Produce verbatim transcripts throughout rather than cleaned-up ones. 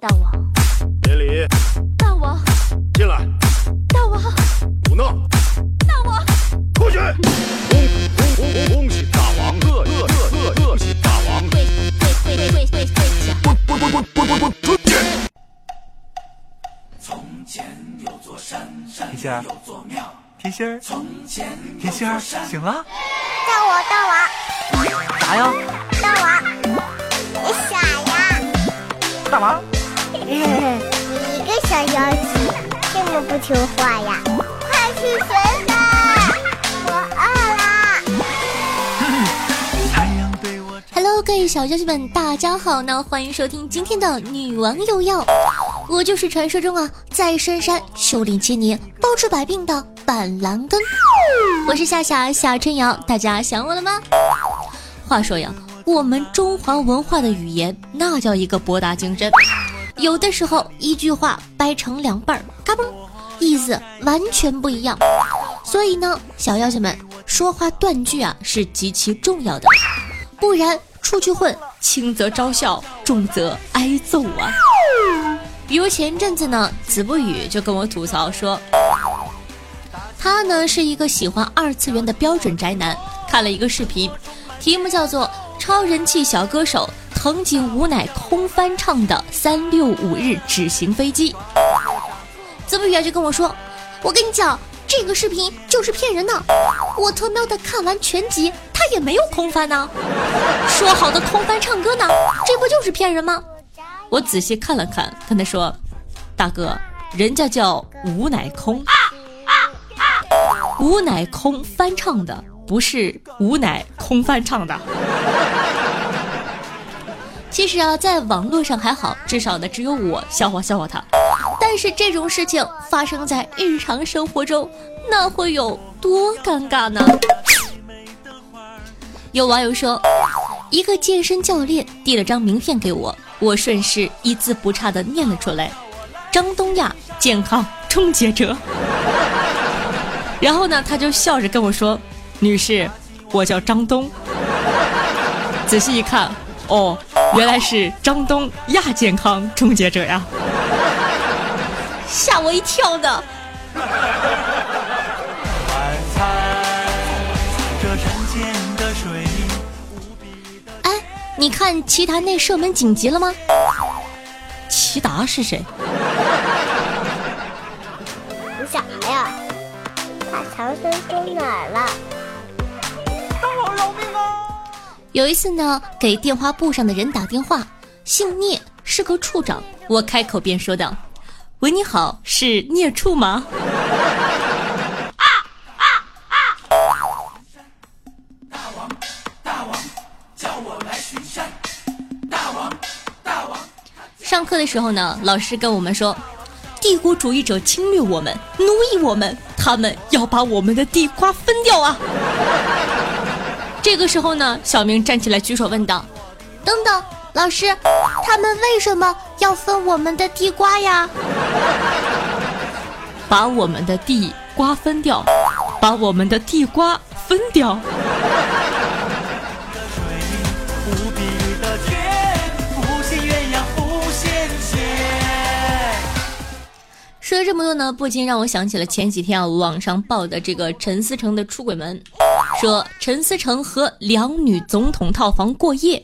大王，别理。大王，进来。大王，不闹。大王，出去。恭恭恭恭喜大王，乐乐乐乐恭喜大王。跪跪跪跪跪跪下。不不不不不不不，出去。从前有座山，山里有座庙。甜心儿，甜心儿，醒了。大王，大王。啥呀？大王，你傻呀？大王，你个小妖精，这么不听话呀？快去水里！我饿了。Hello， 各位小妖精们，大家好呢！欢迎收听今天的女王有药，我就是传说中啊，在深山修炼千年、包治百病的板蓝根。我是夏夏夏春瑶，大家想我了吗？话说呀，我们中华文化的语言那叫一个博大精深，有的时候一句话掰成两半儿，嘎嘣，意思完全不一样。所以呢，小妖精们说话断句啊是极其重要的，不然出去混，轻则招笑，重则挨揍啊。比如前阵子呢，子不语就跟我吐槽说，他呢是一个喜欢二次元的标准宅男，看了一个视频，题目叫做超人气小歌手藤井吾乃空翻唱的三六五日纸型飞机。子不语就跟我说，我跟你讲，这个视频就是骗人的，我特喵的看完全集，他也没有空翻呢，说好的空翻唱歌呢，这不就是骗人吗？我仔细看了看，跟他说，大哥，人家叫吾乃空，吾乃空翻唱的，不是吾乃空翻唱的。其实啊，在网络上还好，至少呢只有我笑话笑话他，但是这种事情发生在日常生活中，那会有多尴尬呢？有网友说，一个健身教练递了张名片给我，我顺势一字不差的念了出来，张东亚健康终结者。然后呢，他就笑着跟我说，女士，我叫张东。仔细一看，哦，原来是张东亚健康终结者呀，吓我一跳呢。哎，你看齐达内射门紧急了吗？齐达是谁？你啥呀？把唐僧送哪儿了？大王饶命啊！有一次呢，给电话簿上的人打电话，姓聂，是个处长。我开口便说道：“喂，你好，是聂处吗？”啊啊啊！大王，大王，叫我来巡山。大王，大王。上课的时候呢，老师跟我们说，帝国主义者侵略我们，奴役我们，他们要把我们的地瓜分掉啊。这个时候呢，小明站起来举手问道，等等，老师，他们为什么要分我们的地瓜呀？把我们的地瓜分掉，把我们的地瓜分掉。说这么多呢，不禁让我想起了前几天啊网上报的这个陈思诚的出轨门，说陈思诚和两女总统套房过夜，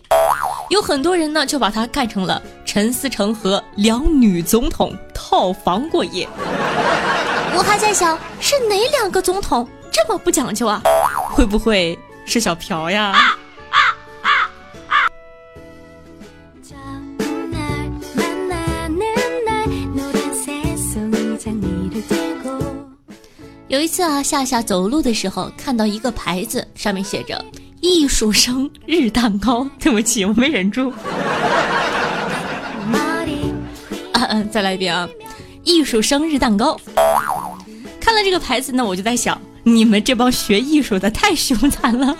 有很多人呢就把它看成了陈思诚和两女总统套房过夜。我还在想，是哪两个总统这么不讲究啊？会不会是小朴呀？啊有一次啊，夏夏走路的时候看到一个牌子，上面写着艺术生日蛋糕。对不起，我没忍住。啊啊，再来一遍啊，艺术生日蛋糕。看了这个牌子呢，我就在想，你们这帮学艺术的太凶残了。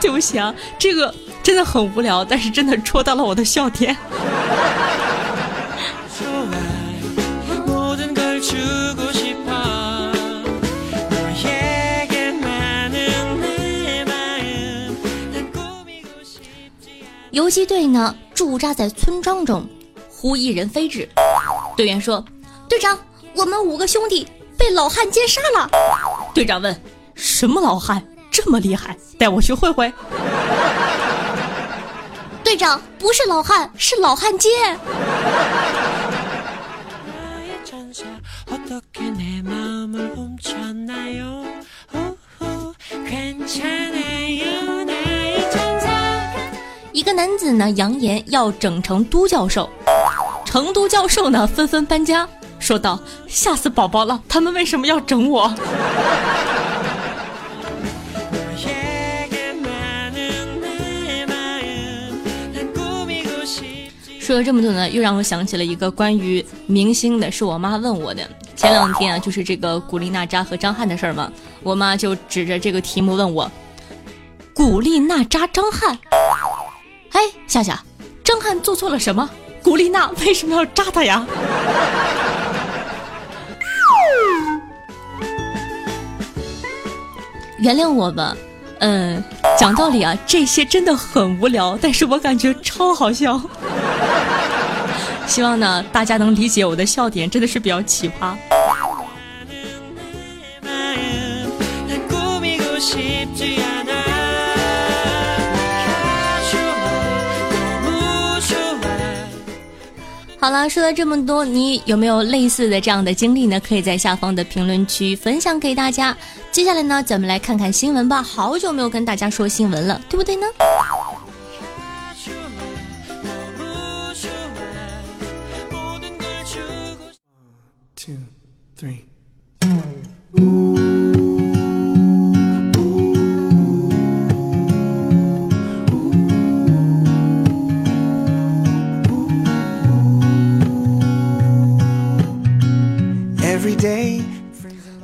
对不起啊，这个真的很无聊，但是真的戳到了我的笑点。游击队呢驻扎在村庄中。胡一人飞至，队员说：“队长，我们五个兄弟被老汉奸杀了。”队长问：“什么老汉这么厉害？带我去会会。”队长：“不是老汉，是老汉奸。”一个男子呢扬言要整成都教授，成都教授呢纷纷搬家，说道：“吓死宝宝了，他们为什么要整我？”说了这么多呢，又让我想起了一个关于明星的，是我妈问我的。前两天啊，就是这个古力娜扎和张翰的事儿嘛，我妈就指着这个题目问我：“古力娜扎张翰，哎，夏夏，张翰做错了什么？古力娜为什么要扎他呀？”原谅我吧，嗯，讲道理啊，这些真的很无聊，但是我感觉超好笑。希望呢大家能理解我的笑点真的是比较奇葩。好了，说了这么多，你有没有类似的这样的经历呢？可以在下方的评论区分享给大家。接下来呢，咱们来看看新闻吧。好久没有跟大家说新闻了，对不对呢？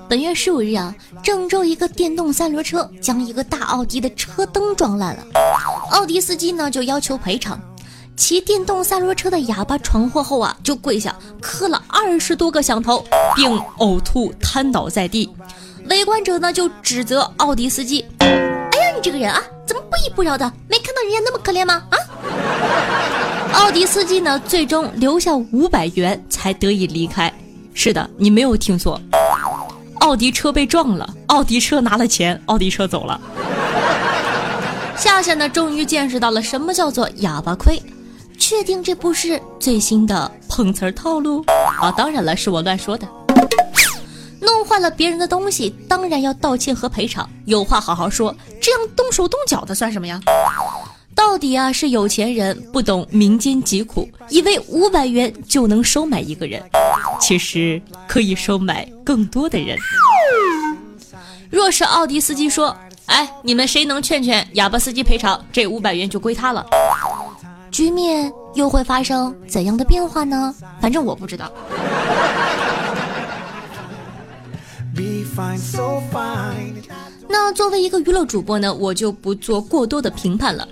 本月十五日啊，郑州一个电动三轮车将一个大奥迪的车灯撞烂了，奥迪司机呢就要求赔偿。骑电动三轮车的哑巴闯祸后啊，就跪下磕了二十多个响头，并呕吐瘫倒在地。围观者呢就指责奥迪司机：“哎呀，你这个人啊，怎么不依不饶的？没看到人家那么可怜吗？啊！”奥迪司机呢最终留下五百元才得以离开。是的，你没有听错，奥迪车被撞了，奥迪车拿了钱，奥迪车走了。夏夏呢终于见识到了什么叫做哑巴亏。确定这不是最新的碰瓷儿套路啊？当然了，是我乱说的。弄坏了别人的东西，当然要道歉和赔偿，有话好好说，这样动手动脚的算什么呀？到底啊，是有钱人不懂民间疾苦，以为五百元就能收买一个人，其实可以收买更多的人。若是奥迪司机说：“哎，你们谁能劝劝哑巴司机赔偿，这五百元就归他了。”局面又会发生怎样的变化呢？反正我不知道。那作为一个娱乐主播呢，我就不做过多的评判了，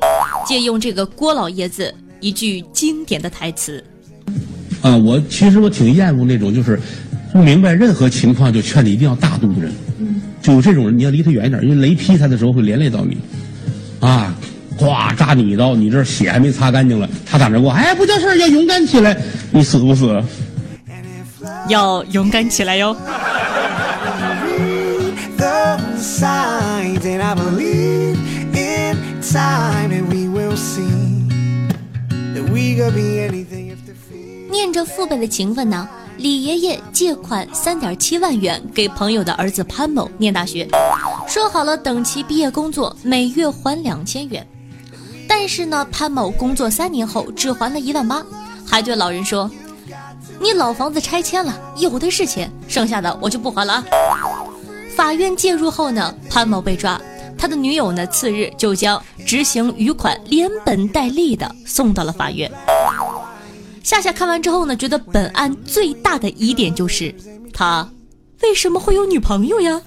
借用这个郭老爷子一句经典的台词啊，我其实我挺厌恶那种就是不明白任何情况就劝你一定要大度的人，嗯，就这种人你要离他远一点，因为雷劈他的时候会连累到你啊。呱扎你一刀，你这血还没擦干净了，他打着过，哎，不叫事儿，要勇敢起来，你死不死？要勇敢起来哟！念着父辈的情分呢，李爷爷借款三点七万元给朋友的儿子潘某念大学，说好了等其毕业工作每月还两千元。但是呢，潘某工作三年后只还了一万八，还对老人说：“你老房子拆迁了，有的是钱，剩下的我就不还了啊。”法院介入后呢，潘某被抓，他的女友呢次日就将执行余款连本带利的送到了法院。夏夏看完之后呢，觉得本案最大的疑点就是他为什么会有女朋友呀？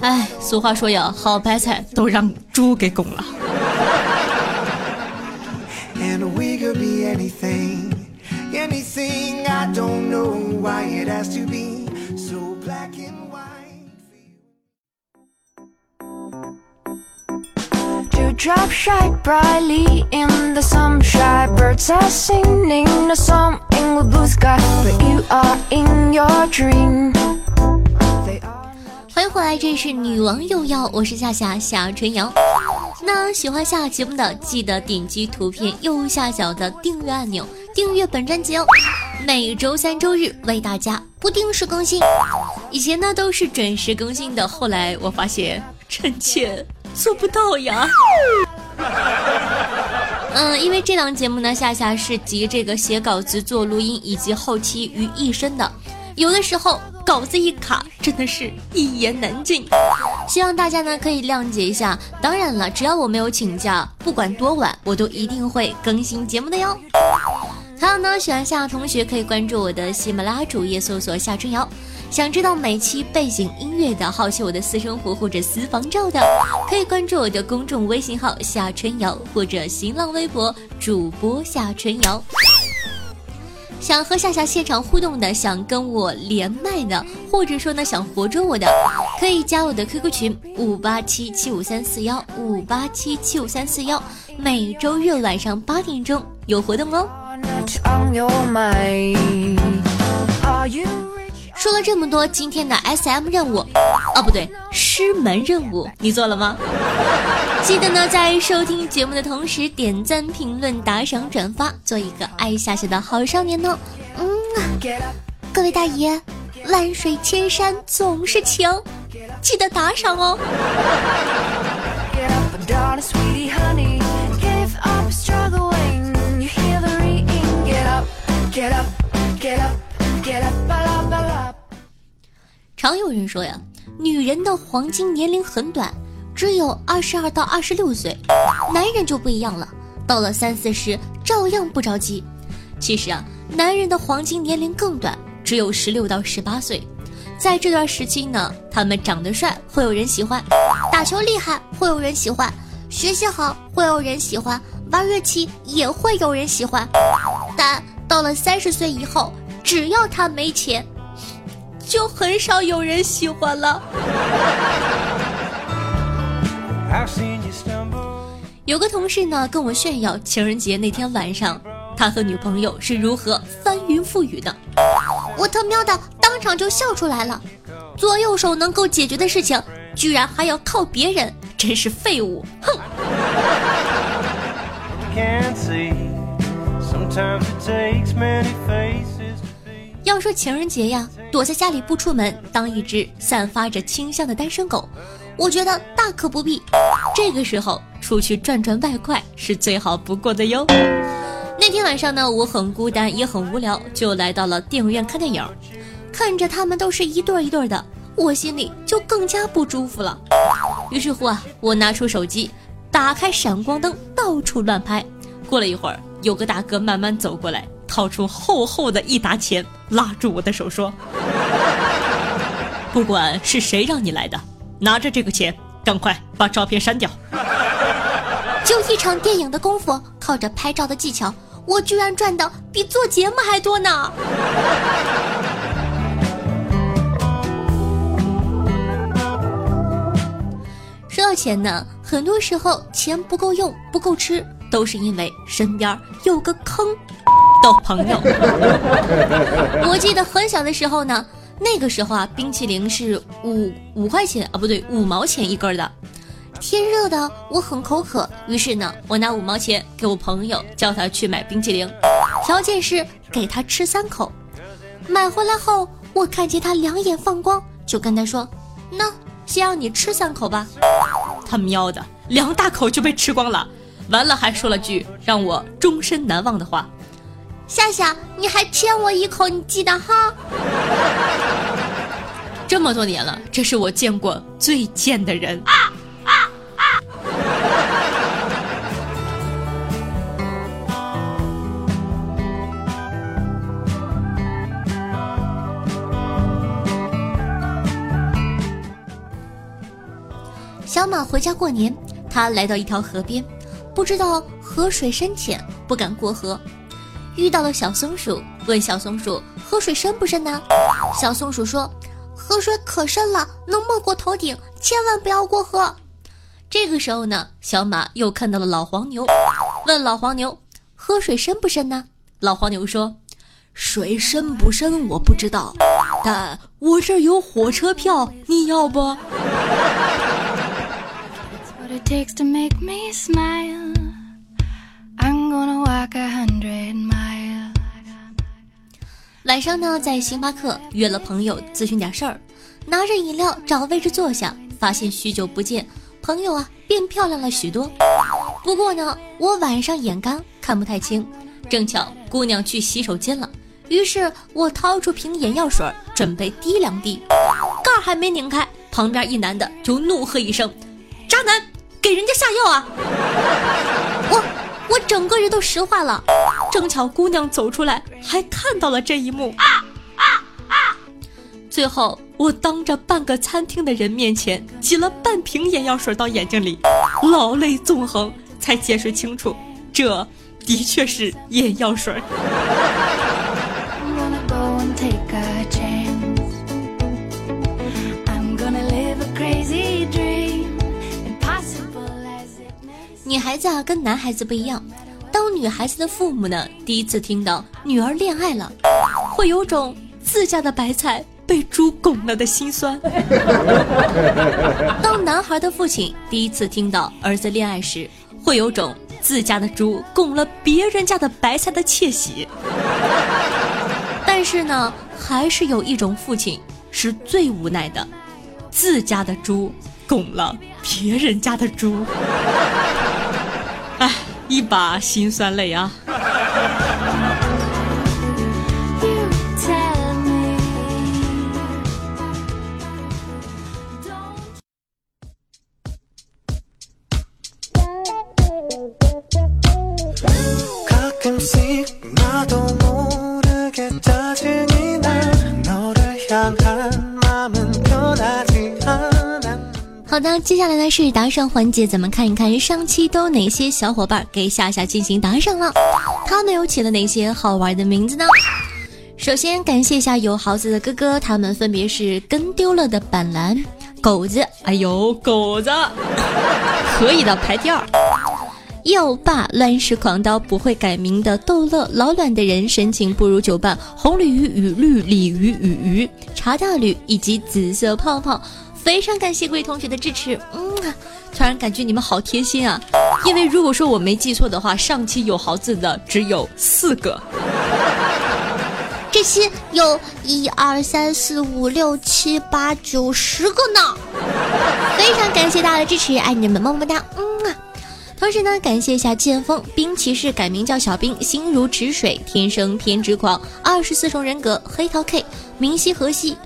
哎，俗话说呀，好白菜都让猪给拱了。drop shine brightly in the sunshine. Birds are singing a song in the blue sky, but you are in your dream. 欢迎回来，这是女王又要，我是夏夏夏春瑶。那喜欢下节目的，记得点击图片右下角的订阅按钮，订阅本专辑哦。每周三、周日为大家不定时更新。以前呢都是准时更新的，后来我发现臣妾做不到呀。嗯，因为这档节目呢，夏夏是集这个写稿子、做录音以及后期于一身的。有的时候稿子一卡，真的是一言难尽，希望大家呢可以谅解一下。当然了，只要我没有请假，不管多晚，我都一定会更新节目的哟。还有呢，喜欢夏同学可以关注我的喜马拉雅主页，搜索夏春瑶。想知道每期背景音乐的，好奇我的私生活或者私房照的，可以关注我的公众微信号夏春瑶，或者新浪微博主播夏春瑶。想和夏夏现场互动的，想跟我连麦的，或者说呢想活捉我的，可以加我的 Q Q 群五八七七五三四幺五八七七五三四幺，每周日晚上八点钟有活动哦。说了这么多，今天的 S M 任务，哦不对，师门任务，你做了吗？记得呢，在收听节目的同时，点赞、评论、打赏、转发，做一个爱夏夏的好少年哦。嗯，各位大爷，万水千山总是情，记得打赏哦。常有人说呀，女人的黄金年龄很短。只有二十二到二十六岁，男人就不一样了，到了三四十照样不着急。其实啊，男人的黄金年龄更短，只有十六到十八岁。在这段时期呢，他们长得帅会有人喜欢，打球厉害会有人喜欢，学习好会有人喜欢，玩乐器也会有人喜欢。但到了三十岁以后，只要他没钱，就很少有人喜欢了。有个同事呢跟我炫耀情人节那天晚上他和女朋友是如何翻云覆雨的，我特喵的当场就笑出来了。左右手能够解决的事情居然还要靠别人，真是废物，哼。要说情人节呀，躲在家里不出门，当一只散发着清香的单身狗，我觉得大可不必，这个时候出去赚赚外快是最好不过的哟。那天晚上呢，我很孤单也很无聊，就来到了电影院看电影。看着他们都是一对一对的，我心里就更加不舒服了。于是乎啊，我拿出手机，打开闪光灯，到处乱拍。过了一会儿，有个大哥慢慢走过来，掏出厚厚的一沓钱，拉住我的手说：“不管是谁让你来的。”拿着这个钱，赶快把照片删掉。就一场电影的功夫，靠着拍照的技巧，我居然赚的比做节目还多呢。说到钱呢，很多时候钱不够用，不够吃，都是因为身边有个坑的朋友。我记得很小的时候呢，那个时候啊，冰淇淋是五五块钱啊，不对，五毛钱一根的。天热的，我很口渴，于是呢，我拿五毛钱给我朋友，叫他去买冰淇淋，条件是给他吃三口。买回来后，我看见他两眼放光，就跟他说：“那先让你吃三口吧。”他喵的，两大口就被吃光了。完了还说了句让我终身难忘的话。夏夏，你还欠我一口，你记得哈。这么多年了，这是我见过最贱的人。啊啊啊、小马回家过年，他来到一条河边，不知道河水深浅，不敢过河。遇到了小松鼠，问小松鼠河水深不深呢？小松鼠说：“河水可深了，能没过头顶，千万不要过河。”这个时候呢，小马又看到了老黄牛，问老黄牛喝水深不深呢？老黄牛说，水深不深我不知道，但我这儿有火车票，你要不？晚上呢，在星巴克约了朋友咨询点事儿，拿着饮料找位置坐下，发现许久不见，朋友啊变漂亮了许多。不过呢，我晚上眼干看不太清，正巧姑娘去洗手间了，于是我掏出瓶眼药水准备滴两滴，盖儿还没拧开，旁边一男的就怒喝一声，渣男，给人家下药啊！我我整个人都石化了。正巧姑娘走出来，还看到了这一幕、啊啊啊、最后我当着半个餐厅的人面前挤了半瓶眼药水到眼睛里，老泪纵横，才解释清楚，这的确是眼药水。女孩子啊跟男孩子不一样，当女孩子的父母呢第一次听到女儿恋爱了，会有种自家的白菜被猪拱了的心酸。当男孩的父亲第一次听到儿子恋爱时，会有种自家的猪拱了别人家的白菜的窃喜。但是呢，还是有一种父亲是最无奈的，自家的猪拱了别人家的猪。哎，一把辛酸泪啊。好的，接下来呢是打赏环节，咱们看一看上期都有哪些小伙伴给夏夏进行打赏了，他们有起了哪些好玩的名字呢？首先感谢一下有豪子的哥哥，他们分别是跟丢了的板蓝狗子，哎呦狗子可以的，排第二。又霸乱世狂刀不会改名的逗乐老卵的人，深情不如久伴，红鲤鱼与绿鲤鱼与鱼茶大吕以及紫色泡泡，非常感谢各位同学的支持。嗯，突然感觉你们好贴心啊，因为如果说我没记错的话，上期有豪字的只有四个，这期有一二三四五六七八九十个呢，非常感谢大家的支持，爱你们么么哒。嗯啊，同时呢，感谢一下剑锋、冰骑士改名叫小冰、心如止水、天生偏执狂、二十四重人格、黑桃 K、明夕河西、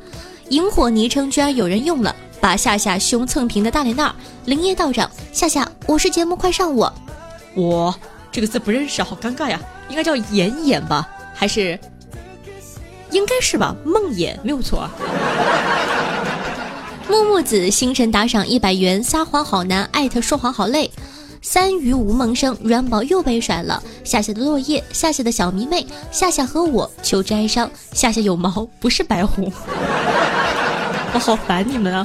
萤火昵称居然有人用了，把夏夏胸蹭平的大脸蛋儿、林业道长、夏夏，我是节目快上我，我这个字不认识，好尴尬呀，应该叫妍妍吧？还是应该是吧？梦魇没有错。木木子星辰打赏一百元，撒谎好难，艾特说谎好累。三鱼无梦生软宝又被甩了，夏夏的落叶，夏夏的小迷妹，夏夏和我求之哀伤，夏夏有毛不是白狐。我好烦你们啊。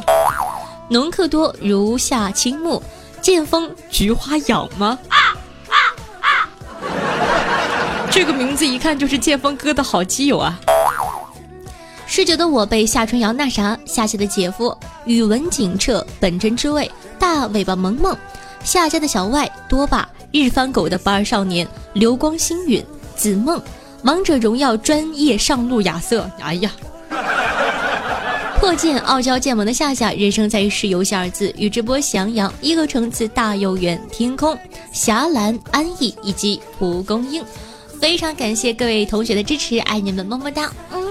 农克多如夏青木剑锋菊花痒吗、啊啊啊、这个名字一看就是剑锋哥的好基友啊。十九的我被夏春瑶那啥，夏夏的姐夫宇文景彻本真之味，大尾巴萌萌，夏家的小外多霸，日番狗的不二少年，流光星陨紫梦，王者荣耀专业上路亚瑟，哎呀，破剑傲娇剑盟的夏夏，人生在于是游戏二字，与直播翔阳一个城次大游园天空霞蓝安逸以及蒲公英，非常感谢各位同学的支持，爱你们么么哒。嗯，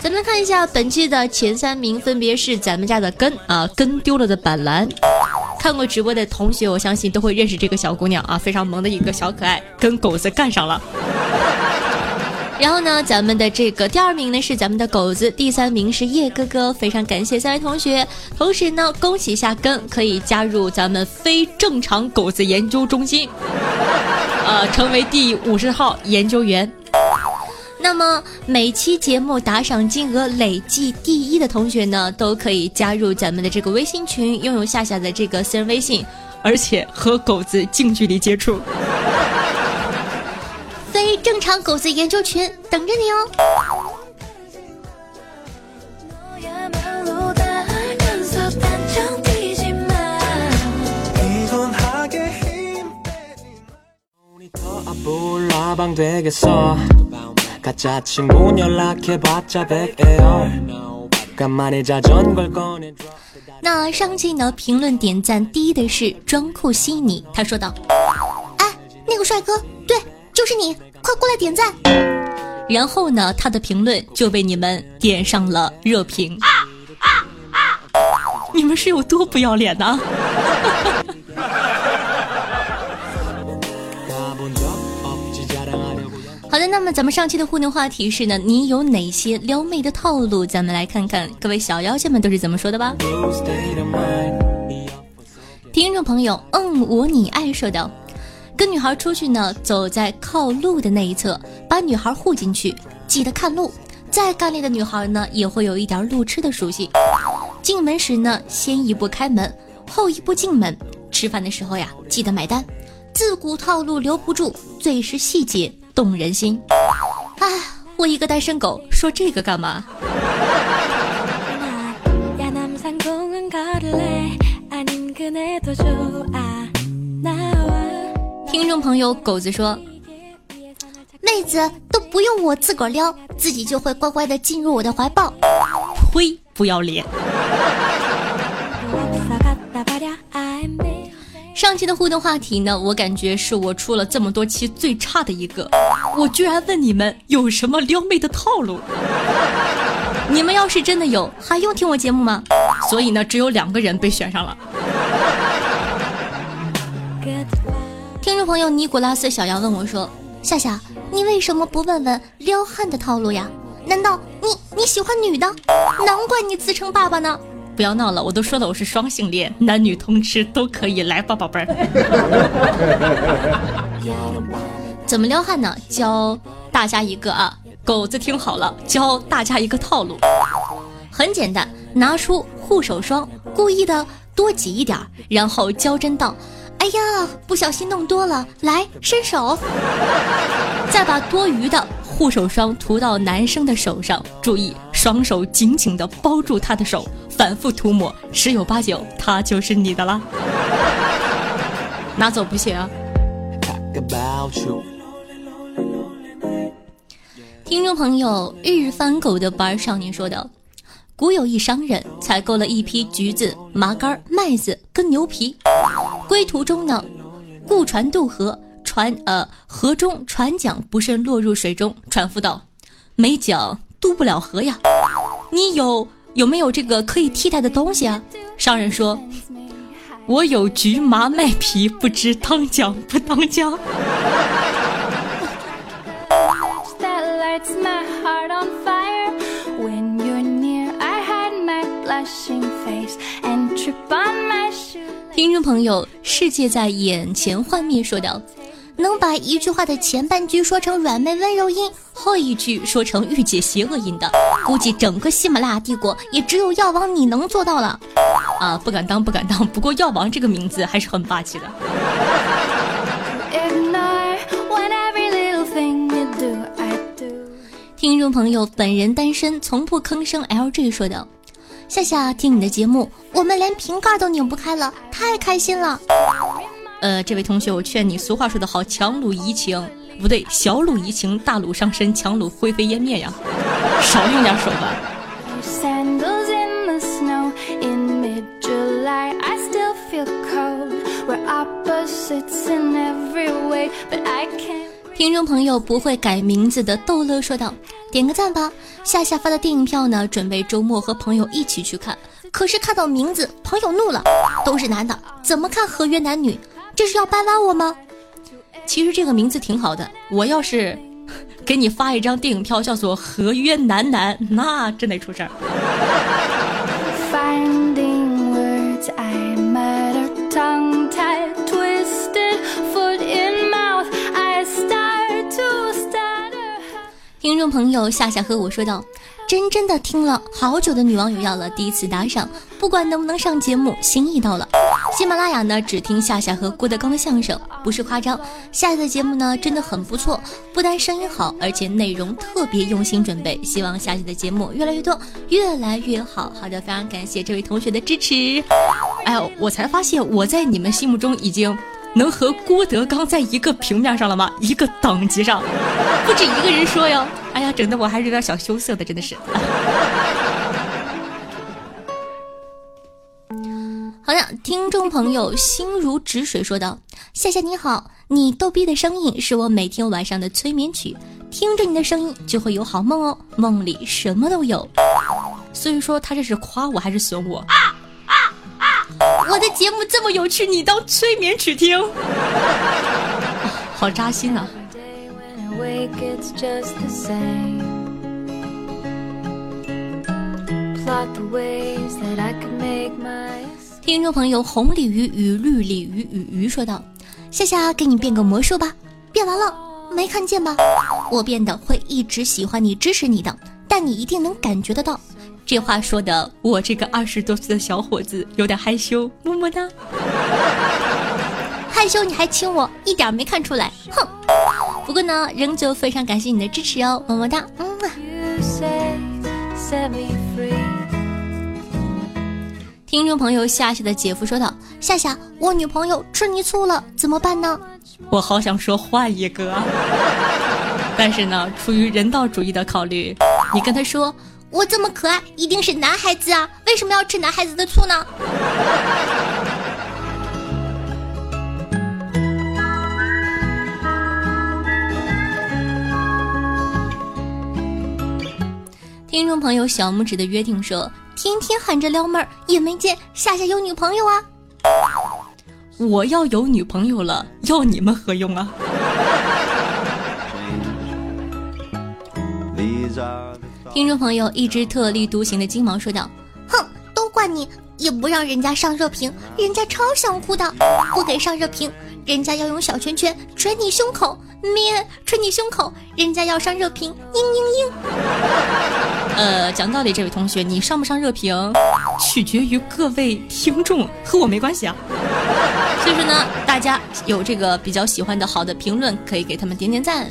咱们看一下本期的前三名，分别是咱们家的根啊，根丢了的板蓝。看过直播的同学我相信都会认识这个小姑娘啊，非常萌的一个小可爱，跟狗子干上了。然后呢，咱们的这个第二名呢是咱们的狗子，第三名是叶哥哥，非常感谢三位同学。同时呢，恭喜一下根可以加入咱们非正常狗子研究中心，呃，成为第五十号研究员。那么每期节目打赏金额累计第一的同学呢，都可以加入咱们的这个微信群，拥有夏夏的这个私人微信，而且和狗子近距离接触。非正常狗子研究群等着你哦。那上期呢，评论点赞第一的是装酷悉尼，他说道：“哎，那个帅哥，对，就是你，快过来点赞。”然后呢，他的评论就被你们点上了热评。啊啊啊、你们是有多不要脸啊！好的，那么咱们上期的互动话题是呢，你有哪些撩妹的套路？咱们来看看各位小妖精们都是怎么说的吧。听众朋友，嗯，我你爱说道，跟女孩出去呢，走在靠路的那一侧，把女孩护进去，记得看路。再干练的女孩呢，也会有一点路痴的属性。进门时呢，先一步开门，后一步进门。吃饭的时候呀，记得买单。自古套路留不住，最是细节动人心。哎，我一个单身狗说这个干嘛？听众朋友狗子说，妹子都不用我自个儿撩，自己就会乖乖的进入我的怀抱。呸，不要脸。上期的互动话题呢，我感觉是我出了这么多期最差的一个，我居然问你们有什么撩妹的套路。你们要是真的有，还用听我节目吗？所以呢，只有两个人被选上了。听众朋友尼古拉斯小杨问我说，夏夏，你为什么不问问撩汉的套路呀？难道你你喜欢女的？难怪你自称爸爸呢。不要闹了，我都说了我是双性恋，男女通吃都可以来吧，宝贝儿。怎么撩汉呢？教大家一个啊，狗子听好了，教大家一个套路，很简单，拿出护手霜，故意的多挤一点，然后娇嗔道：“哎呀，不小心弄多了，来伸手。”再把多余的护手霜涂到男生的手上，注意双手紧紧的包住他的手，反复涂抹，十有八九他就是你的啦。拿走不谢啊。听众朋友日翻狗的班少年说道，古有一商人采购了一批橘子、麻杆、麦子跟牛皮，归途中呢，雇船渡河，船呃河中船桨不慎落入水中，船夫道：“没桨渡不了河呀，你有有没有这个可以替代的东西啊？”商人说：“我有橘麻麦皮，不知当讲不当讲。”听众朋友世界在眼前幻灭说道，能把一句话的前半句说成软妹温柔音，后一句说成御姐邪恶音的，估计整个喜马拉雅帝国也只有药王你能做到了啊！不敢当不敢当，不过药王这个名字还是很霸气的。听众朋友本人单身从不吭声 L J 说道，夏夏听你的节目，我们连瓶盖都拧不开了，太开心了。呃，这位同学，我劝你，俗话说得好，强弩怡情，不对，小弩怡情，大弩伤身，强弩灰飞烟灭呀，少用点手吧。听众朋友不会改名字的逗乐说道，点个赞吧，夏夏发的电影票呢，准备周末和朋友一起去看，可是看到名字，朋友怒了，都是男的，怎么看合约男女？这是要掰弯我吗？其实这个名字挺好的，我要是给你发一张电影票叫做合约男男，那真得出事儿。听众朋友夏夏和我说道，真真的听了好久的女网友要了第一次打赏，不管能不能上节目，心意到了。喜马拉雅呢只听夏夏和郭德纲的相声，不是夸张。下一次节目呢真的很不错，不但声音好，而且内容特别用心准备，希望下期的节目越来越多，越来越好。好的，非常感谢这位同学的支持。哎呦，我才发现我在你们心目中已经能和郭德纲在一个平面上了吗？一个等级上，不止一个人说哟。哎呀，整得我还是有点小羞涩的，真的是。好的，听众朋友心如止水说道：“夏夏你好，你逗逼的声音是我每天晚上的催眠曲，听着你的声音就会有好梦哦，梦里什么都有。”所以说他这是夸我还是损我？啊我的节目这么有趣，你当催眠曲听，啊、好扎心啊！听众朋友，红鲤鱼与绿鲤鱼与鱼说道：“夏夏，给你变个魔术吧，变完了没看见吧？我变的会一直喜欢你、支持你的，但你一定能感觉得到。”这话说的，我这个二十多岁的小伙子有点害羞，么么哒。害羞你还亲我，一点没看出来，哼。不过呢，仍旧非常感谢你的支持哦，么么哒，嗯啊。听众朋友夏夏的姐夫说道：“夏夏，我女朋友吃泥醋了，怎么办呢？”我好想说换一个，但是呢，出于人道主义的考虑，你跟他说。我这么可爱，一定是男孩子啊！为什么要吃男孩子的醋呢？听众朋友小拇指的约定说，天天喊着撩妹儿，也没见夏夏有女朋友啊！我要有女朋友了，要你们何用啊？听众朋友一只特立独行的金毛说道：“哼，都怪你，也不让人家上热评，人家超想哭的，不给上热评，人家要用小圈圈捶你胸口，咩，捶你胸口，人家要上热评，嘤嘤嘤。”呃，讲道理，这位同学，你上不上热评，取决于各位听众，和我没关系啊。所以说呢，大家有这个比较喜欢的好的评论，可以给他们点点赞。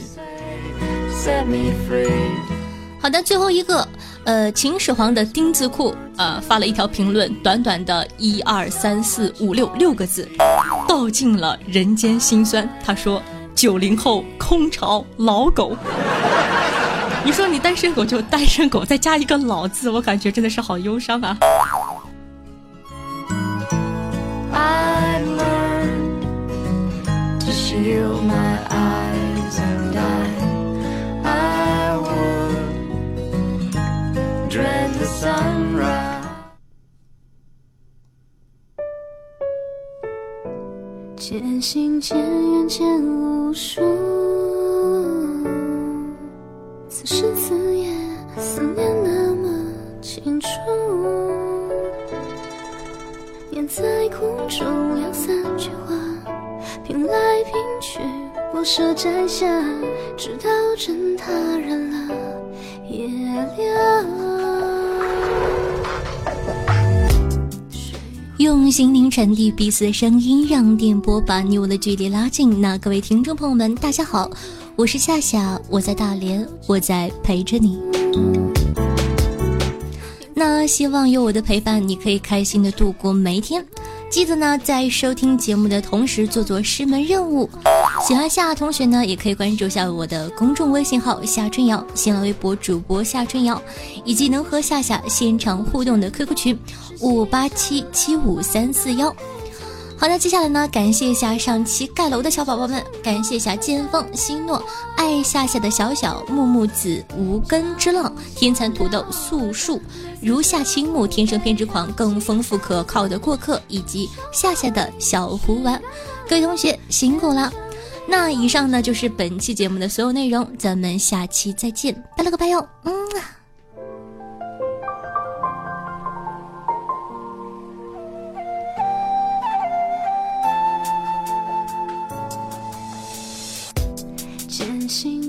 Set me free。好的，最后一个，呃，秦始皇的丁字裤，呃，发了一条评论，短短的一二三四五六六个字，道尽了人间辛酸。他说：“九零后空巢老狗。”你说你单身狗就单身狗，再加一个老字，我感觉真的是好忧伤啊。I learned to shield my eyes and I.渐行渐远渐无数，此时此夜思念那么清楚，念在空中两三句话，拼来拼去不舍摘下，直到真他人了也了。用心灵传递彼此的声音，让电波把你我的距离拉近。那各位听众朋友们，大家好，我是夏夏，我在大连，我在陪着你。那希望有我的陪伴，你可以开心的度过每一天。记得呢，在收听节目的同时做做师门任务。喜欢夏同学呢，也可以关注一下我的公众微信号夏春瑶，新浪微博主播夏春瑶，以及能和夏夏现场互动的 Q Q 群五八七七五三四幺。好的，接下来呢，感谢一下上期盖楼的小宝宝们，感谢一下剑锋、希诺、爱夏夏的小小、木木子、无根之浪、天蚕土豆、素树、如夏青木、天生偏执狂、更丰富可靠的过客，以及夏夏的小胡丸。各位同学辛苦了。那以上呢就是本期节目的所有内容，咱们下期再见，拜了个拜哟，嗯啊。真心。